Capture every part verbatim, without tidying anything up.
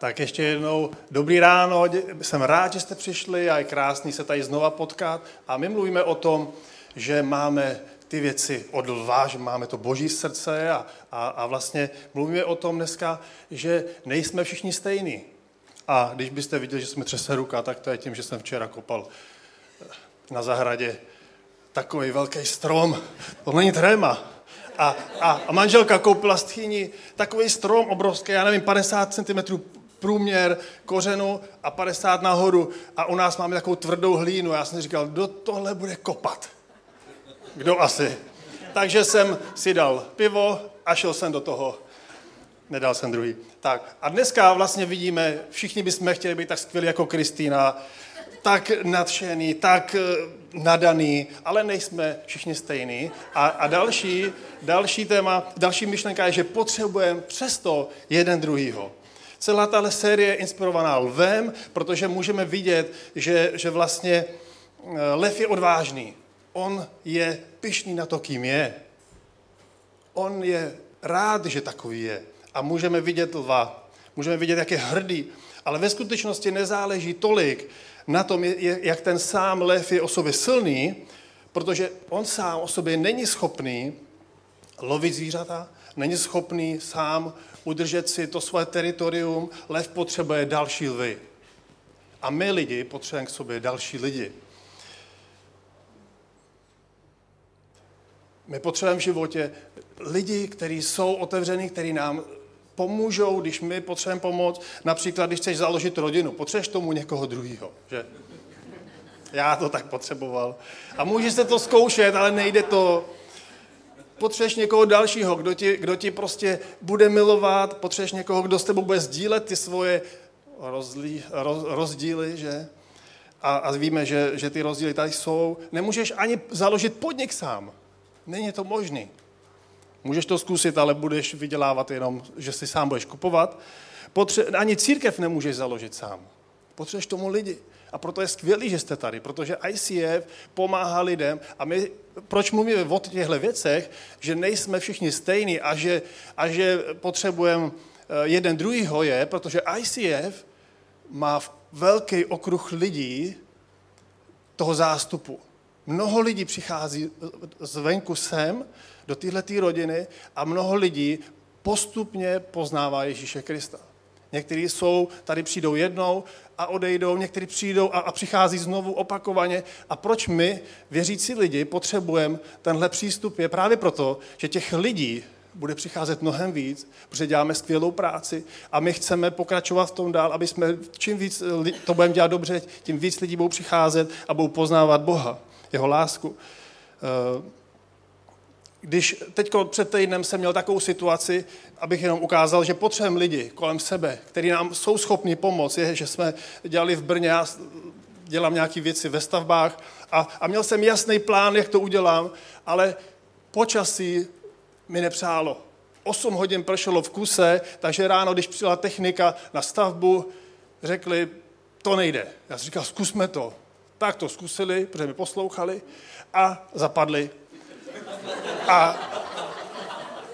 Tak ještě jednou, dobrý ráno, jsem rád, že jste přišli a je krásný se tady znova potkat. A my mluvíme o tom, že máme ty věci od lva, že máme to boží srdce a, a, a vlastně mluvíme o tom dneska, že nejsme všichni stejní. A když byste viděli, že jsme třese ruka, tak to je tím, že jsem včera kopal na zahradě takový velký strom. To není tréma. A, a, a manželka koupila z tchýni takový strom obrovský, já nevím, padesát centimetrů průměr kořenu a padesát nahoru. A u nás máme takovou tvrdou hlínu. Já jsem říkal, kdo tohle bude kopat? Kdo asi? Takže jsem si dal pivo a šel jsem do toho. Nedal jsem druhý. Tak a dneska vlastně vidíme, všichni bychom chtěli být tak skvělí jako Kristýna, tak nadšený, tak nadaný, ale nejsme všichni stejný. A, a další, další téma, další myšlenka je, že potřebujeme přesto jeden druhýho. Celá tahle série je inspirovaná lvem, protože můžeme vidět, že, že vlastně lev je odvážný. On je pyšný na to, kým je. On je rád, že takový je. A můžeme vidět lva. Můžeme vidět, jak je hrdý. Ale ve skutečnosti nezáleží tolik na tom, jak ten sám lev je o sobě silný, protože on sám o sobě není schopný lovit zvířata, není schopný sám udržet si to své teritorium. Lev potřebuje další lvy. A my lidi potřebujeme k sobě další lidi. My potřebujeme v životě lidi, kteří jsou otevření, kteří nám pomůžou, když my potřebujeme pomoc. Například, když chceš založit rodinu, potřebuješ tomu někoho druhýho, že? Já to tak potřeboval. A můžeš se to zkoušet, ale nejde to. Potřebuješ někoho dalšího, kdo ti, kdo ti prostě bude milovat, potřebuješ někoho, kdo s tebou bude sdílet ty svoje rozdíly, roz, rozdíly že? A, a víme, že, že ty rozdíly tady jsou. Nemůžeš ani založit podnik sám. Není to možný. Můžeš to zkusit, ale budeš vydělávat jenom, že si sám budeš kupovat. Potře- ani církev nemůžeš založit sám. Potřebuješ tomu lidi. A proto je skvělý, že jste tady, protože I C F pomáhá lidem. A my, proč mluvíme o těchto věcech, že nejsme všichni stejní a že, a že potřebujeme jeden druhýho je, protože I C F má velký okruh lidí toho zástupu. Mnoho lidí přichází zvenku sem do téhletý rodiny a mnoho lidí postupně poznává Ježíše Krista. Někteří jsou, tady přijdou jednou a odejdou, někteří přijdou a, a přichází znovu opakovaně. A proč my, věřící lidi, potřebujeme tenhle přístup? Je právě proto, že těch lidí bude přicházet mnohem víc, protože děláme skvělou práci a my chceme pokračovat v tom dál, aby jsme, čím víc to budeme dělat dobře, tím víc lidí budou přicházet a budou poznávat Boha, jeho lásku. Když teď před týdnem jsem měl takovou situaci, abych jenom ukázal, že potřebujeme lidi kolem sebe, kteří nám jsou schopni pomoct, je, že jsme dělali v Brně, já dělám nějaké věci ve stavbách a, a měl jsem jasný plán, jak to udělám, ale počasí mi nepřálo. osm hodin pršelo v kuse, takže ráno, když přijela technika na stavbu, řekli, to nejde. Já jsem říkal, zkusme to. Tak to zkusili, protože mi poslouchali a zapadli. A,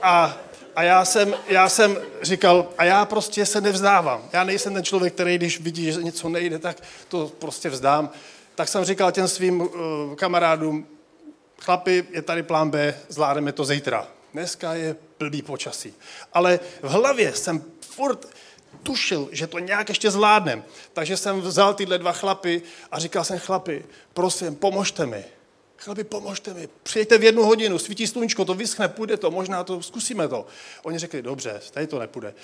a, a já, jsem, já jsem říkal, a já prostě se nevzdávám. Já nejsem ten člověk, který když vidí, že něco nejde, tak to prostě vzdám. Tak jsem říkal těm svým uh, kamarádům, chlapi, je tady plán B, zvládneme to zítra. Dneska je blbý počasí. Ale v hlavě jsem furt tušil, že to nějak ještě zvládnem. Takže jsem vzal tyhle dva chlapy a říkal jsem, chlapi, prosím, pomožte mi. Chlapi, pomožte mi, přijďte v jednu hodinu, svítí sluníčko, to vyschne, půjde to, možná to, zkusíme to. Oni řekli, dobře, tady to nepůjde.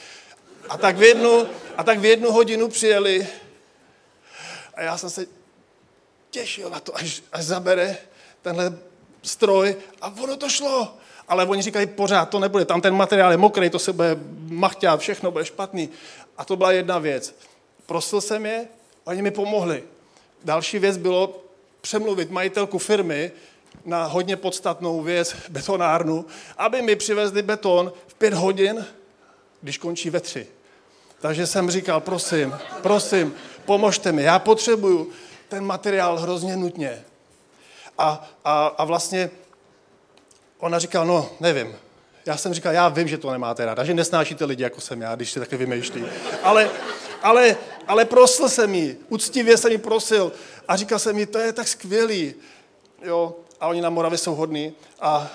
A tak v jednu, a tak v jednu hodinu přijeli a já jsem se těšil na to, až, až zabere tenhle stroj a ono to šlo. Ale oni říkají, pořád to nebude, tam ten materiál je mokrý, to se bude machťát, všechno bude špatný. A to byla jedna věc. Prosil jsem je, oni mi pomohli. Další věc bylo přemluvit majitelku firmy na hodně podstatnou věc, betonárnu, aby mi přivezli beton v pět hodin, když končí ve tři. Takže jsem říkal, prosím, prosím, pomožte mi, já potřebuju ten materiál hrozně nutně. A, a, a vlastně ona říkala, no, nevím, Já jsem říkal, já vím, že to nemáte ráda, že nesnášíte lidi, jako jsem já, když se takhle vymýšlí. Ale, ale, ale prosil jsem jí, uctivě jsem jí prosil a říkal jsem jí, to je tak skvělý. Jo, a oni na Moravě jsou hodní a,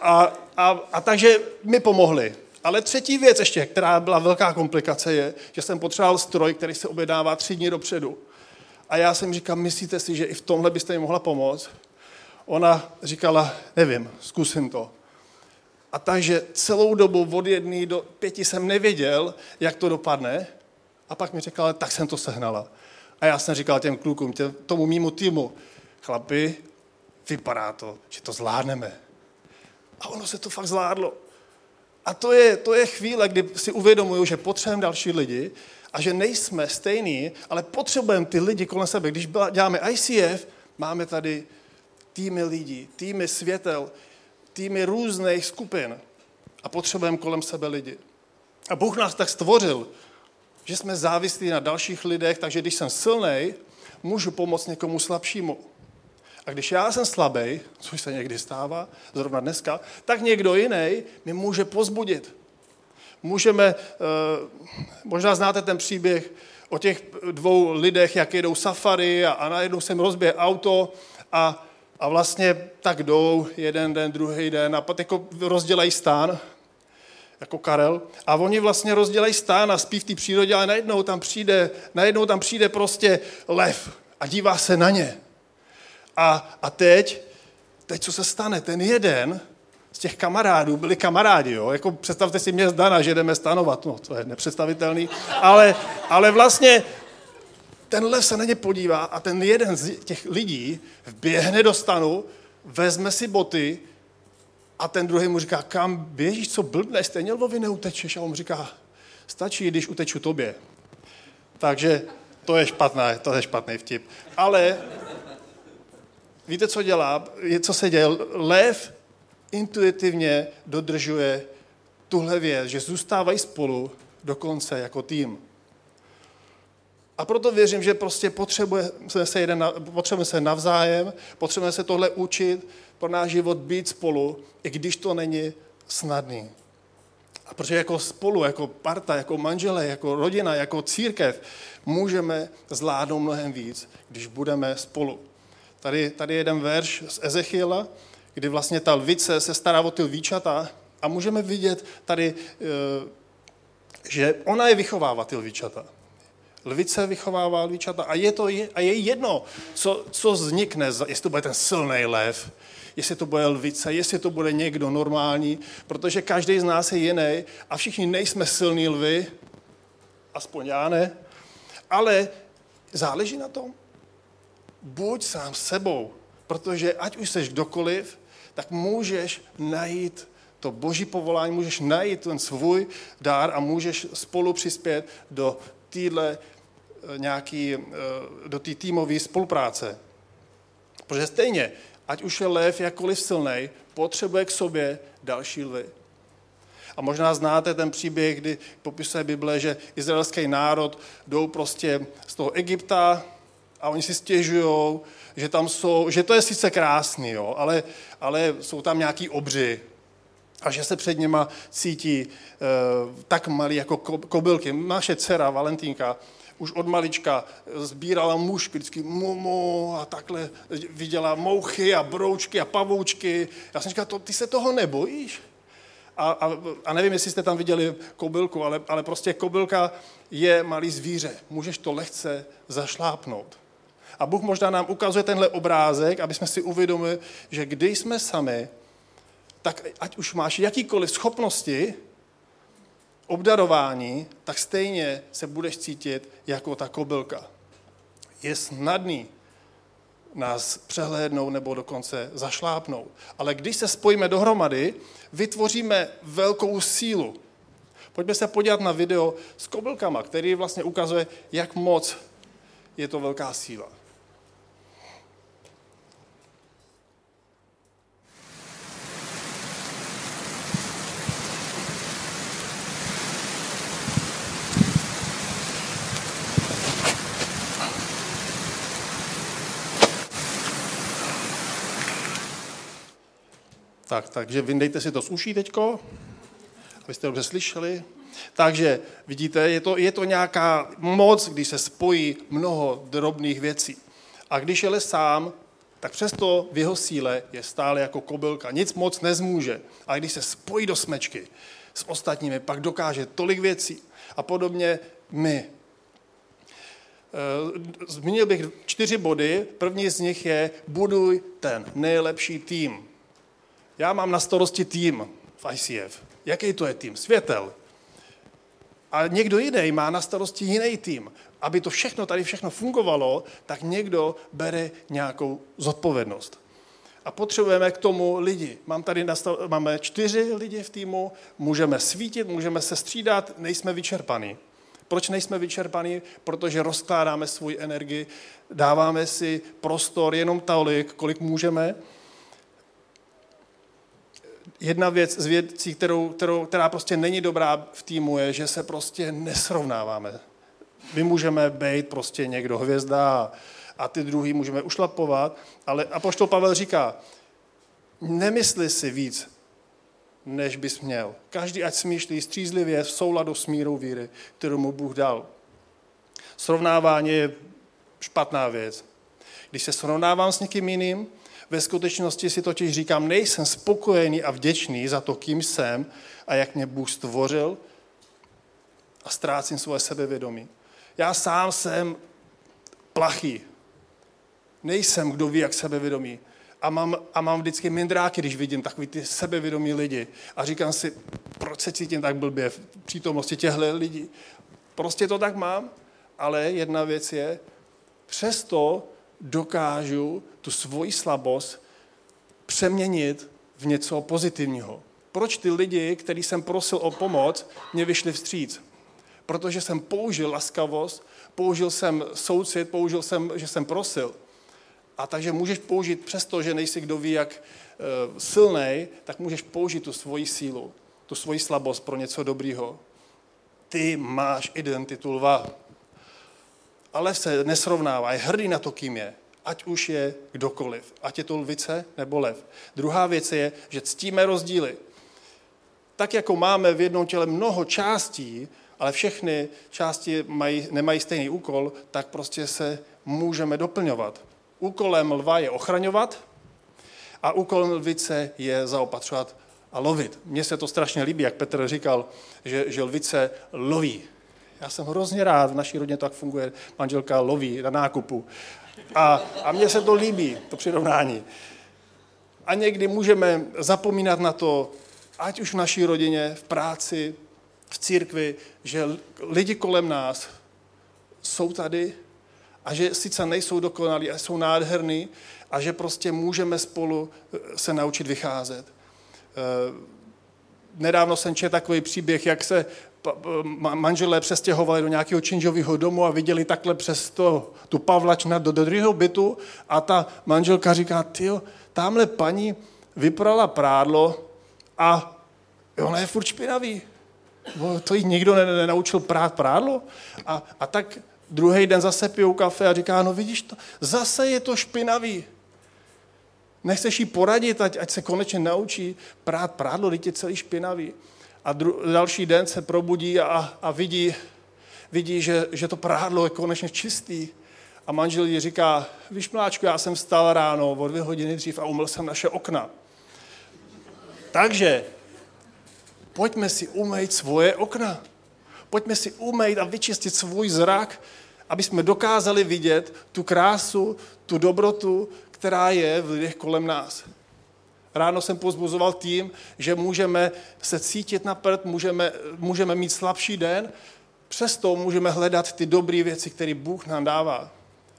a, a, a takže mi pomohli. Ale třetí věc ještě, která byla velká komplikace, je, že jsem potřeboval stroj, který se objednává tři dny dopředu. A já jsem říkal, myslíte si, že i v tomhle byste mi mohla pomoct? Ona říkala, nevím, zkusím to. A takže celou dobu od jedné do pěti jsem nevěděl, jak to dopadne. A pak mi řekla, tak jsem to sehnala. A já jsem říkal těm klukům, těm, tomu mýmu týmu, chlapi, vypadá to, že to zvládneme. A ono se to fakt zvládlo. A to je, to je chvíle, kdy si uvědomuju, že potřebujeme další lidi a že nejsme stejní, ale potřebujeme ty lidi kolem sebe. Když děláme I C F, máme tady týmy lidí, týmy světel, týmy různých skupin a potřebujeme kolem sebe lidi. A Bůh nás tak stvořil, že jsme závislí na dalších lidech, takže když jsem silnej, můžu pomoct někomu slabšímu. A když já jsem slabý, což se někdy stává, zrovna dneska, tak někdo jiný mi může pozbudit. Můžeme, možná znáte ten příběh o těch dvou lidech, jak jedou safari a, a najednou se jim rozbije auto a, a vlastně tak jdou jeden den, druhý den a pak jako rozdělají stán, jako Karel, a oni vlastně rozdělají stán a spí v té přírodě, ale najednou tam přijde, najednou tam přijde prostě lev a dívá se na ně. A, a teď, teď, co se stane? Ten jeden z těch kamarádů, byli kamarádi, jo? Jako představte si mě z Dana, že jdeme stanovat, no to je nepředstavitelný, ale, ale vlastně ten lev se na ně podívá a ten jeden z těch lidí vběhne do stanu, vezme si boty a ten druhý mu říká, kam běžíš, co blbneš, stejně lvovi neutečeš a on říká, stačí, když uteču tobě. Takže to je špatné, to je špatný vtip, ale... Víte, co dělá? Co se děje? Lev intuitivně dodržuje tuhle věc, že zůstávají spolu dokonce jako tým. A proto věřím, že prostě potřebujeme se, jeden, potřebujeme se navzájem, potřebujeme se tohle učit, pro náš život být spolu, i když to není snadný. A protože jako spolu, jako parta, jako manželé, jako rodina, jako církev, můžeme zvládnout mnohem víc, když budeme spolu. Tady, tady je jeden verš z Ezechiela, kdy vlastně ta lvice se stará o ty lvíčata a můžeme vidět tady, že ona je vychovává ty lvíčata. Lvice vychovává lvíčata a je, to, a je jedno, co, co vznikne, jestli to bude ten silný lev, jestli to bude lvice, jestli to bude někdo normální, protože každý z nás je jiný a všichni nejsme silní lvy, aspoň já ne, ale záleží na tom. Buď sám sebou, protože ať už seš kdokoliv, tak můžeš najít to boží povolání, můžeš najít ten svůj dár a můžeš spolu přispět do téhle nějaký, do té týmové spolupráce. Protože stejně, ať už je lev jakkoliv silnej, potřebuje k sobě další lvy. A možná znáte ten příběh, kdy popisuje Bible, že izraelský národ jdou prostě z toho Egypta, a oni si stěžují, že tam jsou, že to je sice krásný, jo, ale, ale jsou tam nějaký obři a že se před něma cítí e, tak malí jako kobylky. Naše dcera Valentínka už od malička sbírala mušky, vždycky mumu a takhle viděla mouchy a broučky a pavoučky. Já jsem říkal, to, ty se toho nebojíš? A, a, a nevím, jestli jste tam viděli kobylku, ale, ale prostě kobylka je malý zvíře. Můžeš to lehce zašlápnout. A Bůh možná nám ukazuje tenhle obrázek, aby jsme si uvědomili, že když jsme sami, tak ať už máš jakýkoliv schopnosti, obdarování, tak stejně se budeš cítit jako ta kobylka. Je snadný nás přehlédnout nebo dokonce zašlápnout. Ale když se spojíme dohromady, vytvoříme velkou sílu. Pojďme se podívat na video s kobylkama, který vlastně ukazuje, jak moc je to velká síla. Tak, takže vyndejte si to z uší teďko, abyste dobře slyšeli. Takže vidíte, je to, je to nějaká moc, když se spojí mnoho drobných věcí. A když jele sám, tak přesto v jeho síle je stále jako kobylka. Nic moc nezmůže. A když se spojí do smečky s ostatními, pak dokáže tolik věcí. A podobně my. Zmínil bych čtyři body. První z nich je buduj ten nejlepší tým. Já mám na starosti tým v I C F. Jaký to je tým? Světel. A někdo jiný má na starosti jiný tým. Aby to všechno, tady všechno fungovalo, tak někdo bere nějakou zodpovědnost. A potřebujeme k tomu lidi. Mám tady nastav, máme čtyři lidi v týmu, můžeme svítit, můžeme se střídat, nejsme vyčerpaní. Proč nejsme vyčerpaní? Protože rozkládáme svou energii, dáváme si prostor jenom tolik, kolik můžeme. Jedna věc z věcí, kterou, kterou, která prostě není dobrá v týmu, je, že se prostě nesrovnáváme. My můžeme být prostě někdo hvězda a ty druhý můžeme ušlapovat, ale apoštol Pavel říká, nemysli si víc, než bys měl. Každý ať smýšlí střízlivě v souladu s mírou víry, kterou mu Bůh dal. Srovnávání je špatná věc. Když se srovnávám s někým jiným, ve skutečnosti si totiž říkám, nejsem spokojený a vděčný za to, kým jsem a jak mě Bůh stvořil a ztrácím svoje sebevědomí. Já sám jsem plachý. Nejsem, kdo ví, jak sebevědomí. A mám, a mám vždycky mindráky, když vidím takový ty sebevědomí lidi. A říkám si, proč se cítím tak blbě v přítomnosti těchto lidí. Prostě to tak mám, ale jedna věc je, přesto dokážu tu svoji slabost přeměnit v něco pozitivního. Proč ty lidi, který jsem prosil o pomoc, mě vyšli vstříc? Protože jsem použil laskavost, použil jsem soucit, použil jsem, že jsem prosil. A takže můžeš použít, přesto, že nejsi kdo ví, jak e, silnej, tak můžeš použít tu svoji sílu, tu svoji slabost pro něco dobrýho. Ty máš identitu lva. Ale se nesrovnává, je hrdý na to, kým je. Ať už je kdokoliv. Ať je to lvice nebo lev. Druhá věc je, že ctíme rozdíly. Tak, jako máme v jednom těle mnoho částí, ale všechny části mají, nemají stejný úkol, tak prostě se můžeme doplňovat. Úkolem lva je ochraňovat a úkolem lvice je zaopatřovat a lovit. Mně se to strašně líbí, jak Petr říkal, že, že lvice loví. Já jsem hrozně rád, v naší rodině to tak funguje, manželka loví na nákupu. A, a mně se to líbí, to přirovnání. A někdy můžeme zapomínat na to, ať už v naší rodině, v práci, v církvi, že lidi kolem nás jsou tady a že sice nejsou dokonalí, ale jsou nádherní a že prostě můžeme spolu se naučit vycházet. Nedávno jsem četl takový příběh, jak se manželé přestěhovali do nějakého činžového domu a viděli takhle přes to, tu pavlačnu do druhého bytu a ta manželka říká, tyjo, tamhle paní vyprala prádlo a ona je furt špinavý. To jí nikdo nenaučil prát prádlo. A, a tak druhý den zase pijou kafe a říká, no vidíš to, zase je to špinavý. Nechceš jí poradit, ať, ať se konečně naučí prát prádlo, teď je celý špinavý. A dru- další den se probudí a, a vidí, vidí že, že to prádlo je konečně čistý. A manžel jí říká, víš mláčku, já jsem vstal ráno o dvě hodiny dřív a umyl jsem naše okna. Takže pojďme si umýt svoje okna. Pojďme si umýt a vyčistit svůj zrak, aby jsme dokázali vidět tu krásu, tu dobrotu, která je v lidech kolem nás. Ráno jsem pozbuzoval tím, že můžeme se cítit na prd, můžeme, můžeme mít slabší den, přesto můžeme hledat ty dobré věci, které Bůh nám dává.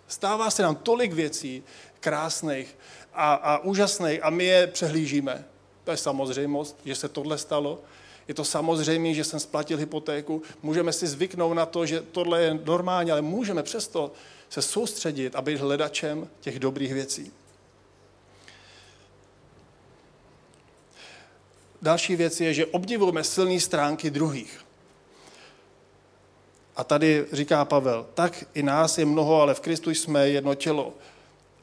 Stává se nám tolik věcí krásných a, a úžasných a my je přehlížíme. To je samozřejmost, že se tohle stalo. Je to samozřejmé, že jsem splatil hypotéku. Můžeme si zvyknout na to, že tohle je normální, ale můžeme přesto se soustředit a být hledačem těch dobrých věcí. Další věc je, že obdivujeme silné stránky druhých. A tady říká Pavel, tak i nás je mnoho, ale v Kristu jsme jedno tělo.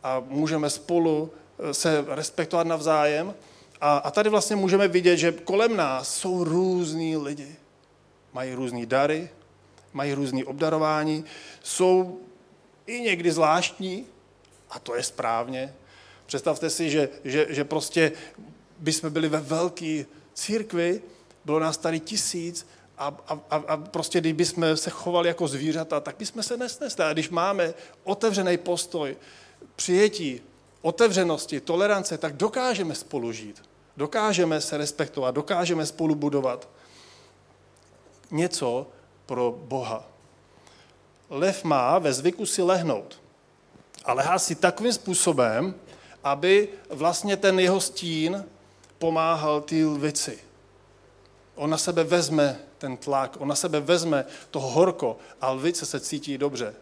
A můžeme spolu se respektovat navzájem A, a tady vlastně můžeme vidět, že kolem nás jsou různý lidi. Mají různý dary, mají různý obdarování, jsou i někdy zvláštní, a to je správně. Představte si, že, že, že prostě bychom byli ve velké církvi, bylo nás tady tisíc, a, a, a prostě kdybychom se chovali jako zvířata, tak bychom se nesnesli. A když máme otevřený postoj, přijetí, otevřenosti, tolerance, tak dokážeme spolu žít. Dokážeme se respektovat, dokážeme spolu budovat něco pro Boha. Lev má ve zvyku si lehnout. A lehá si takovým způsobem, aby vlastně ten jeho stín pomáhal té lvici. On na sebe vezme ten tlak, on na sebe vezme to horko a lvice se cítí dobře.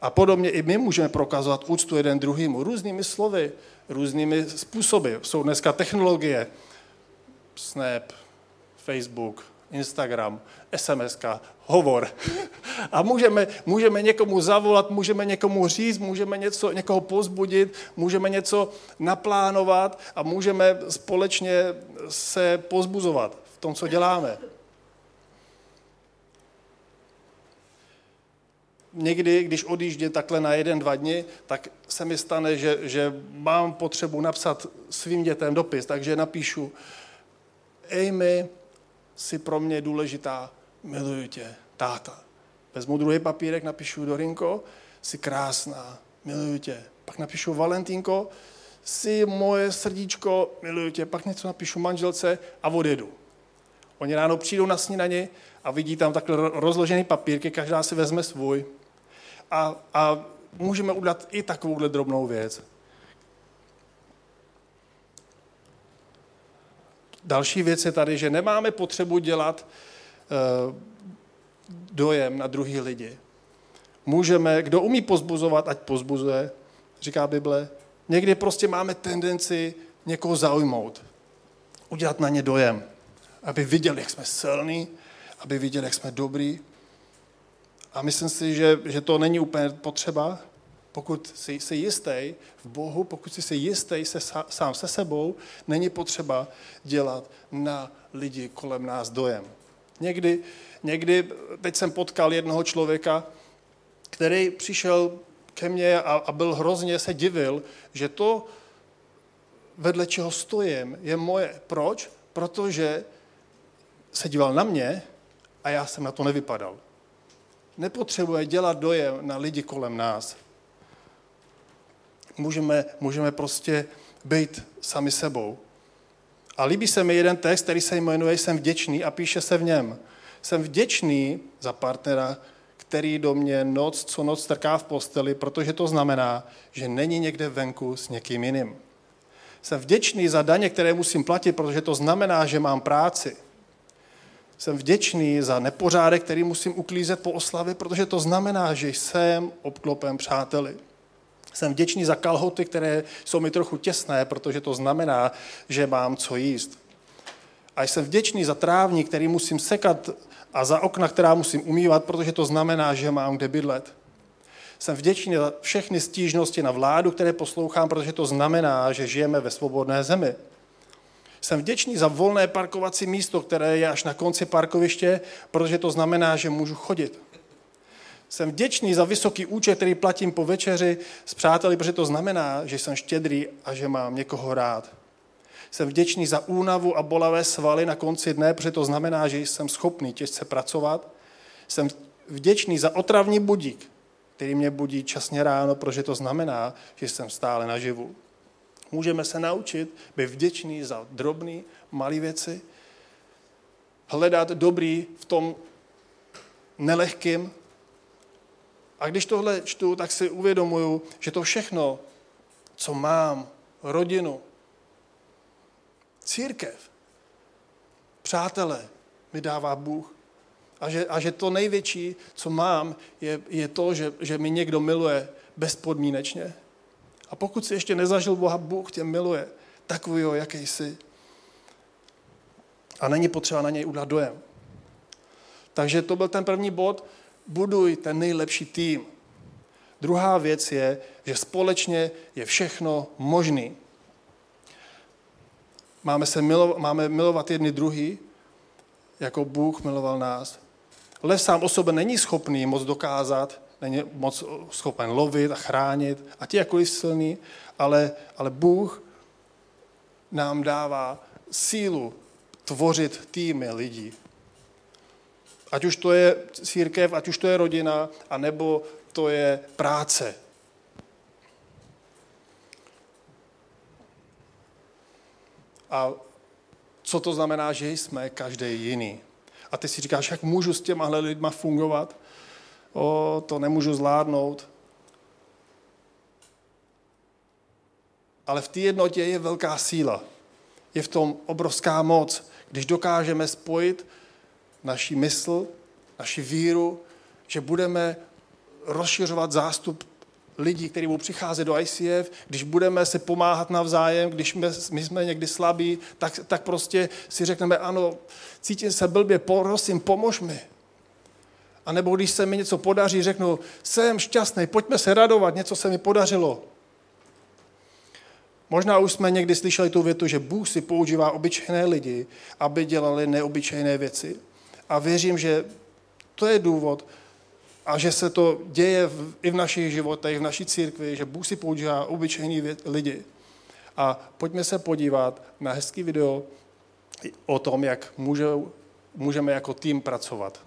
A podobně i my můžeme prokazovat úctu jeden druhýmu různými slovy, různými způsoby. Jsou dneska technologie, Snap, Facebook, Instagram, es em eska, hovor. A můžeme, můžeme někomu zavolat, můžeme někomu říct, můžeme něco, někoho povzbudit, můžeme něco naplánovat a můžeme společně se povzbuzovat v tom, co děláme. Někdy, když odjíždím takhle na jeden, dva dny, tak se mi stane, že, že mám potřebu napsat svým dětem dopis, takže napíšu: Amy, jsi pro mě důležitá, miluji tě, táta. Vezmu druhý papírek, napíšu: Dorinko, jsi krásná, miluji tě. Pak napíšu: Valentínko, jsi moje srdíčko, miluji tě. Pak něco napíšu manželce a odjedu. Oni ráno přijdou na snídani a vidí tam takhle rozložený papírky, každá si vezme svůj. A, a můžeme udělat i takovouhle drobnou věc. Další věc je tady, že nemáme potřebu dělat uh, dojem na druhý lidi. Můžeme, kdo umí pozbuzovat, ať pozbuzuje, říká Bible. Někdy prostě máme tendenci někoho zaujmout, udělat na ně dojem, aby viděli, jak jsme silní, aby viděli, jak jsme dobrý. A myslím si, že, že to není úplně potřeba, pokud jsi, jsi jistý v Bohu, pokud jsi jistý se, sám se sebou, není potřeba dělat na lidi kolem nás dojem. Někdy, někdy teď jsem potkal jednoho člověka, který přišel ke mně a, a byl hrozně, se divil, že to, vedle čeho stojím, je moje. Proč? Protože se díval na mě a já jsem na to nevypadal. Nepotřebuje dělat dojem na lidi kolem nás. Můžeme, můžeme prostě být sami sebou. A líbí se mi jeden text, který se jmenuje Jsem vděčný a píše se v něm: Jsem vděčný za partnera, který do mě noc co noc trká v posteli, protože to znamená, že není někde venku s někým jiným. Jsem vděčný za daně, které musím platit, protože to znamená, že mám práci. Jsem vděčný za nepořádek, který musím uklízet po oslavě, protože to znamená, že jsem obklopen přáteli. Jsem vděčný za kalhoty, které jsou mi trochu těsné, protože to znamená, že mám co jíst. A jsem vděčný za trávník, který musím sekat, a za okna, která musím umývat, protože to znamená, že mám kde bydlet. Jsem vděčný za všechny stížnosti na vládu, které poslouchám, protože to znamená, že žijeme ve svobodné zemi. Jsem vděčný za volné parkovací místo, které je až na konci parkoviště, protože to znamená, že můžu chodit. Jsem vděčný za vysoký účet, který platím po večeři s přáteli, protože to znamená, že jsem štědrý a že mám někoho rád. Jsem vděčný za únavu a bolavé svaly na konci dne, protože to znamená, že jsem schopný těžce pracovat. Jsem vděčný za otravný budík, který mě budí časně ráno, protože to znamená, že jsem stále naživu. Můžeme se naučit být vděční za drobné, malé věci, hledat dobrý v tom nelehkým. A když tohle čtu, tak si uvědomuju, že to všechno, co mám, rodinu, církev, přátelé, mi dává Bůh. A že, a že to největší, co mám, je, je to, že, že mi někdo miluje bezpodmínečně. A pokud jsi ještě nezažil Boha, Bůh tě miluje takovýho, jaký jsi. A není potřeba na něj udělat dojem. Takže to byl ten první bod. Buduj ten nejlepší tým. Druhá věc je, že společně je všechno možný. Máme, se milo, máme milovat jedny druhý, jako Bůh miloval nás. Lev sám o sobě není schopný moc dokázat, není moc schopen lovit a chránit, a ti jakkoliv silný, ale, ale Bůh nám dává sílu tvořit týmy lidí. Ať už to je církev, ať už to je rodina, anebo to je práce. A co to znamená, že jsme každý jiný? A ty si říkáš, jak můžu s těmahle lidma fungovat? O, to nemůžu zvládnout. Ale v té jednotě je velká síla. Je v tom obrovská moc, když dokážeme spojit naši mysl, naši víru, že budeme rozšiřovat zástup lidí, kteří budou přicházet do I C F, když budeme se pomáhat navzájem, když my, my jsme někdy slabí, tak, tak prostě si řekneme, ano, cítím se blbě, prosím, pomož mi. A nebo když se mi něco podaří, řeknu, jsem šťastný, pojďme se radovat, něco se mi podařilo. Možná už jsme někdy slyšeli tu větu, že Bůh si používá obyčejné lidi, aby dělali neobyčejné věci. A věřím, že to je důvod, a že se to děje v, i v našich životech, v naší církvi, že Bůh si používá obyčejní věd, lidi. A pojďme se podívat na hezký video o tom, jak můžou, můžeme jako tým pracovat.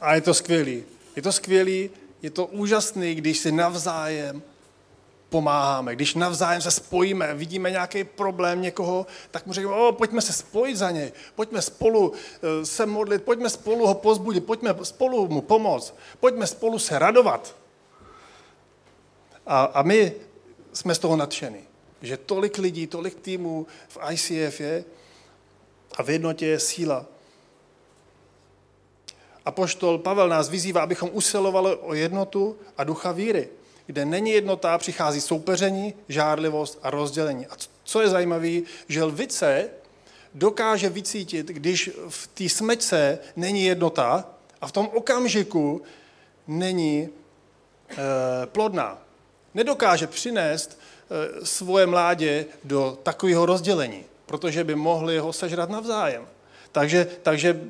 A je to skvělý. Je to skvělý, je to úžasný, když si navzájem pomáháme. Když navzájem se spojíme, vidíme nějaký problém někoho, tak mu řekneme, o, pojďme se spojit za něj, pojďme spolu se modlit, pojďme spolu ho pozbudit, pojďme spolu mu pomoct, pojďme spolu se radovat. A, a my jsme z toho nadšeni, že tolik lidí, tolik týmů v I C F je a v jednotě je síla. Apoštol Pavel nás vyzývá, abychom usilovali o jednotu a ducha víry. Kde není jednota, přichází soupeření, žárlivost a rozdělení. A co je zajímavé, že lvice dokáže vycítit, když v té smečce není jednota a v tom okamžiku není e, plodná. Nedokáže přinést e, svoje mládě do takového rozdělení, protože by mohli ho sežrat navzájem. Takže... takže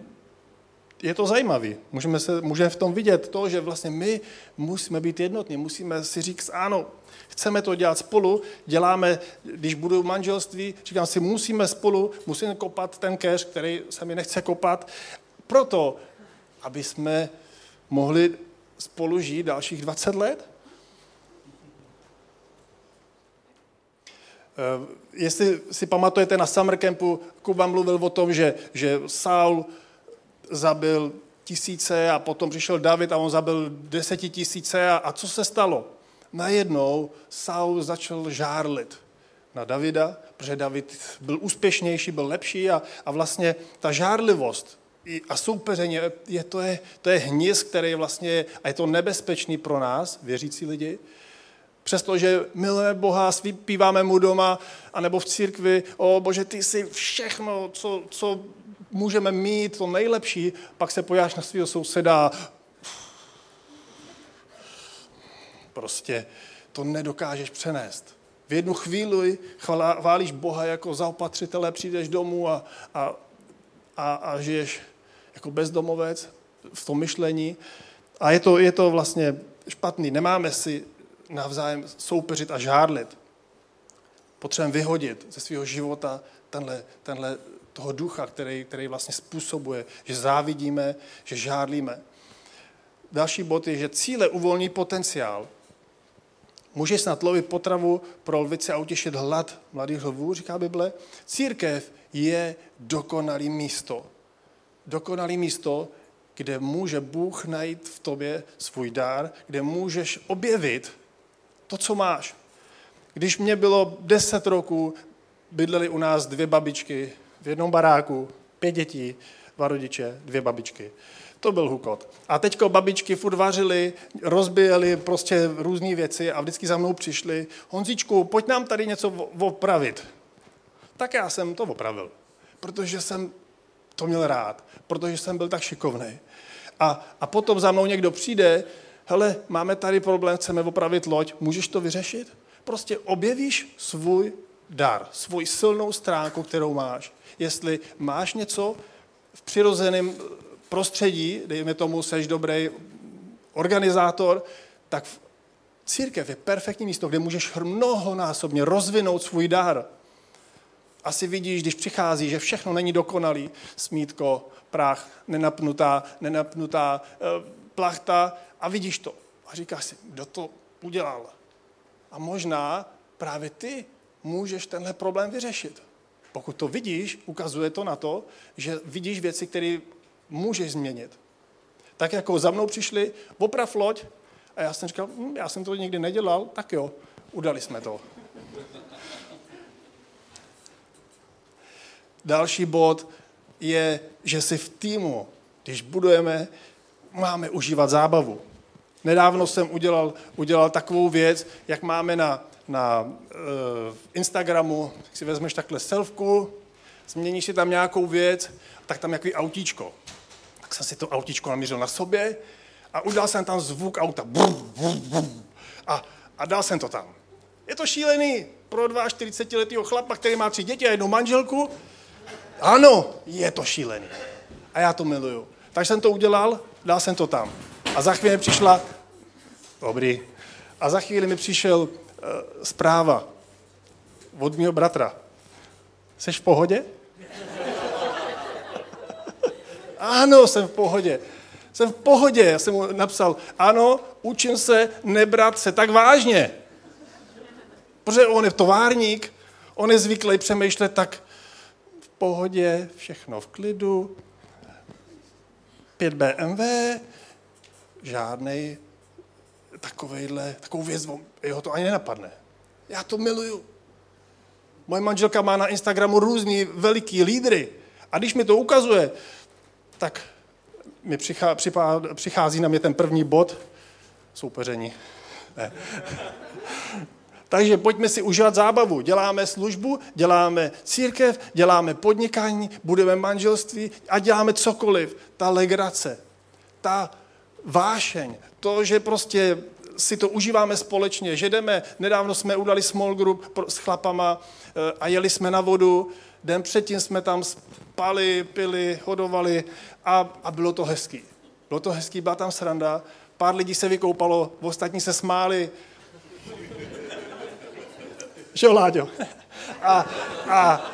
je to zajímavé. Můžeme, se, můžeme v tom vidět to, že vlastně my musíme být jednotní, musíme si říct, ano, chceme to dělat spolu, děláme, když budu v manželství, říkám si, musíme spolu, musíme kopat ten keř, který se mi nechce kopat, proto, aby jsme mohli spolu žít dalších dvacet let. Jestli si pamatujete, na summer campu Kuban mluvil o tom, že, že Saul zabil tisíce a potom přišel David a on zabil desetitisíce a, a co se stalo? Najednou Saul začal žárlit na Davida, protože David byl úspěšnější, byl lepší a, a vlastně ta žárlivost a soupeření, je, to, je, to je hnis, který vlastně, a je to nebezpečný pro nás, věřící lidi, přestože milujeme Boha, zpíváme mu doma, anebo v církvi, o Bože, ty jsi všechno, co, co můžeme mít to nejlepší, pak se podíváš na svého souseda. Prostě to nedokážeš přenést. V jednu chvíli chválíš Boha jako zaopatřitele, přijdeš domů a, a, a, a žiješ jako bezdomovec v tom myšlení. A je to, je to vlastně špatný. Nemáme si navzájem soupeřit a žárlit. Potřebujeme vyhodit ze svého života tenhle, tenhle toho ducha, který, který vlastně způsobuje, že závidíme, že žárlíme. Další bod je, že cíle uvolní potenciál. Můžeš snad lovit potravu pro lvice a utěšit hlad mladých lvů, říká Bible. Církev je dokonalý místo. Dokonalý místo, kde může Bůh najít v tobě svůj dár, kde můžeš objevit to, co máš. Když mě bylo deset roků, bydleli u nás dvě babičky v jednom baráku, pět dětí, dva rodiče, dvě babičky. To byl hukot. A teďko babičky furt vařily, rozbíjely prostě různé věci a vždycky za mnou přišli. Honzičku, pojď nám tady něco opravit. Tak já jsem to opravil, protože jsem to měl rád, protože jsem byl tak šikovnej. A, a potom za mnou někdo přijde, hele, máme tady problém, chceme opravit loď, můžeš to vyřešit? Prostě objevíš svůj dar, svou silnou stránku, kterou máš. Jestli máš něco v přirozeném prostředí, dejme tomu, seš dobrý organizátor, tak církev je perfektní místo, kde můžeš mnohonásobně rozvinout svůj dar. Asi vidíš, když přichází, že všechno není dokonalý. Smítko, prach, nenapnutá, nenapnutá plachta a vidíš to. A říkáš si, kdo to udělal? A možná právě ty můžeš tenhle problém vyřešit. Pokud to vidíš, ukazuje to na to, že vidíš věci, které můžeš změnit. Tak jako za mnou přišli, oprav loď, a já jsem říkal, hm, já jsem to nikdy nedělal, tak jo, udali jsme to. Další bod je, že si v týmu, když budujeme, máme užívat zábavu. Nedávno jsem udělal, udělal takovou věc, jak máme na, na uh, Instagramu, tak si vezmeš takhle selfku, změníš si tam nějakou věc, tak tam jaký autíčko. Tak jsem si to autíčko namířil na sobě a udělal jsem tam zvuk auta. Brr, brr, brr, a, a dal jsem to tam. Je to šílený pro čtyřicetiletého chlapa, který má tři děti a jednu manželku. Ano, je to šílený. A já to miluju. Takže jsem to udělal, dal jsem to tam. A za chvíli mi přišla... Dobrý. A za chvíli mi přišel uh, zpráva od mýho bratra. Jseš v pohodě? Ano, jsem v pohodě. Jsem v pohodě. Já jsem mu napsal, ano, učím se nebrat se tak vážně. Protože on je továrník, on je zvyklý přemýšlet tak v pohodě, všechno v klidu, pět bé em vé, žádnej takovejhle, takovou věc, jeho to ani nenapadne. Já to miluju. Moje manželka má na Instagramu různý veliký lídry a když mi to ukazuje, tak mi přichá, připá, přichází na mě ten první bod, soupeření. Ne. Takže pojďme si užívat zábavu. Děláme službu, děláme církev, děláme podnikání, budeme manželství a děláme cokoliv. Ta legrace, ta vášeň, to, že prostě si to užíváme společně, že jdeme, nedávno jsme udali small group s chlapama a jeli jsme na vodu, den předtím jsme tam spali, pili, hodovali a, a bylo to hezký. Bylo to hezký, byla tam sranda, pár lidí se vykoupalo, ostatní se smáli. Že Láďo? A, a,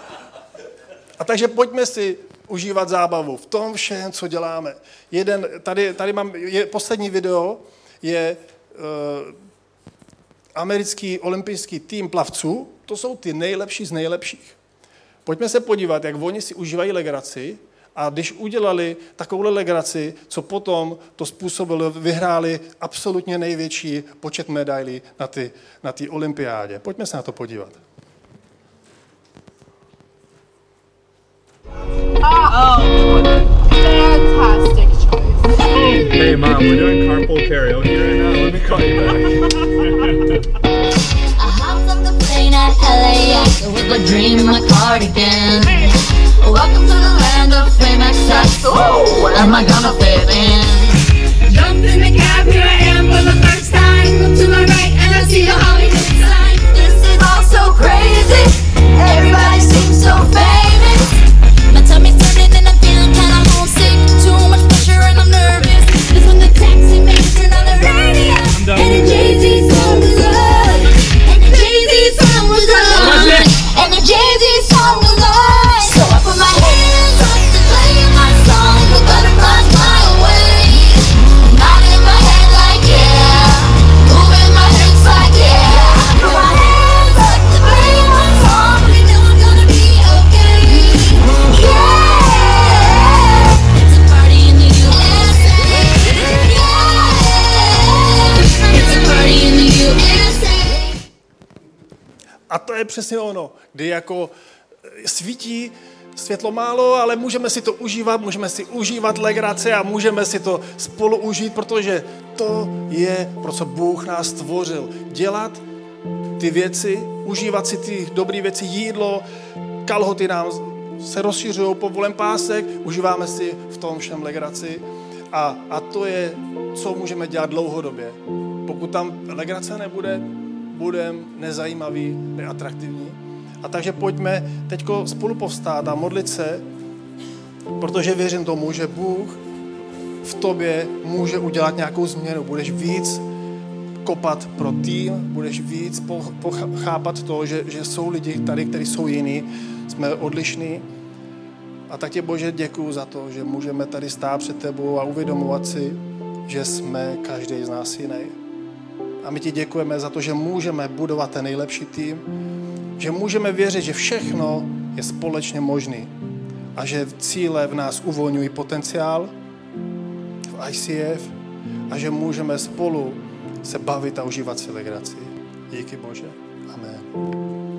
a takže pojďme si užívat zábavu v tom všem, co děláme. Jeden, tady, tady mám, je, poslední video je uh, americký olympijský tým plavců, to jsou ty nejlepší z nejlepších. Pojďme se podívat, jak oni si užívají legraci a když udělali takovouhle legraci, co potom to způsobilo, vyhráli absolutně největší počet medailí na ty, na ty olympiádě. Pojďme se na to podívat. Oh, fantastic choice. Hey mom, we're doing carpool karaoke right now. Let me call you back. I hopped off the plane at L A X with my dream in my cardigan. Welcome to the land of famous sex. Oh, am I gonna fit in? Jumped in the cab, here I am for the first time. Look to my right and I see a Hollywood sign. This is all so crazy. Everybody seems so famous. My tummy's turning and I'm feeling kinda homesick. Too much pressure and I'm nervous. This on the taxi, major on the radio. And the Jay-Z song was love. And the Jay-Z song was love. And the Jay-Z song was love. A to je přesně ono, kdy jako svítí světlo málo, ale můžeme si to užívat, můžeme si užívat legrace a můžeme si to spolu užít, protože to je, pro co Bůh nás stvořil. Dělat ty věci, užívat si ty dobré věci, jídlo, kalhoty nám se rozšířují po volem pásek, užíváme si v tom všem legraci a, a to je, co můžeme dělat dlouhodobě. Pokud tam legrace nebude, budem nezajímavý, neatraktivní. A takže pojďme teďko spolu povstát a modlit se, protože věřím tomu, že Bůh v tobě může udělat nějakou změnu. Budeš víc kopat pro tým, budeš víc pochápat to, že, že jsou lidi tady, kteří jsou jiní, jsme odlišní. A tak tě, Bože, děkuju za to, že můžeme tady stát před tebou a uvědomovat si, že jsme každý z nás jiný. A my ti děkujeme za to, že můžeme budovat ten nejlepší tým, že můžeme věřit, že všechno je společně možný a že cíle v nás uvolňují potenciál v I C F a že můžeme spolu se bavit a užívat si legraci. Díky, Bože. Amen.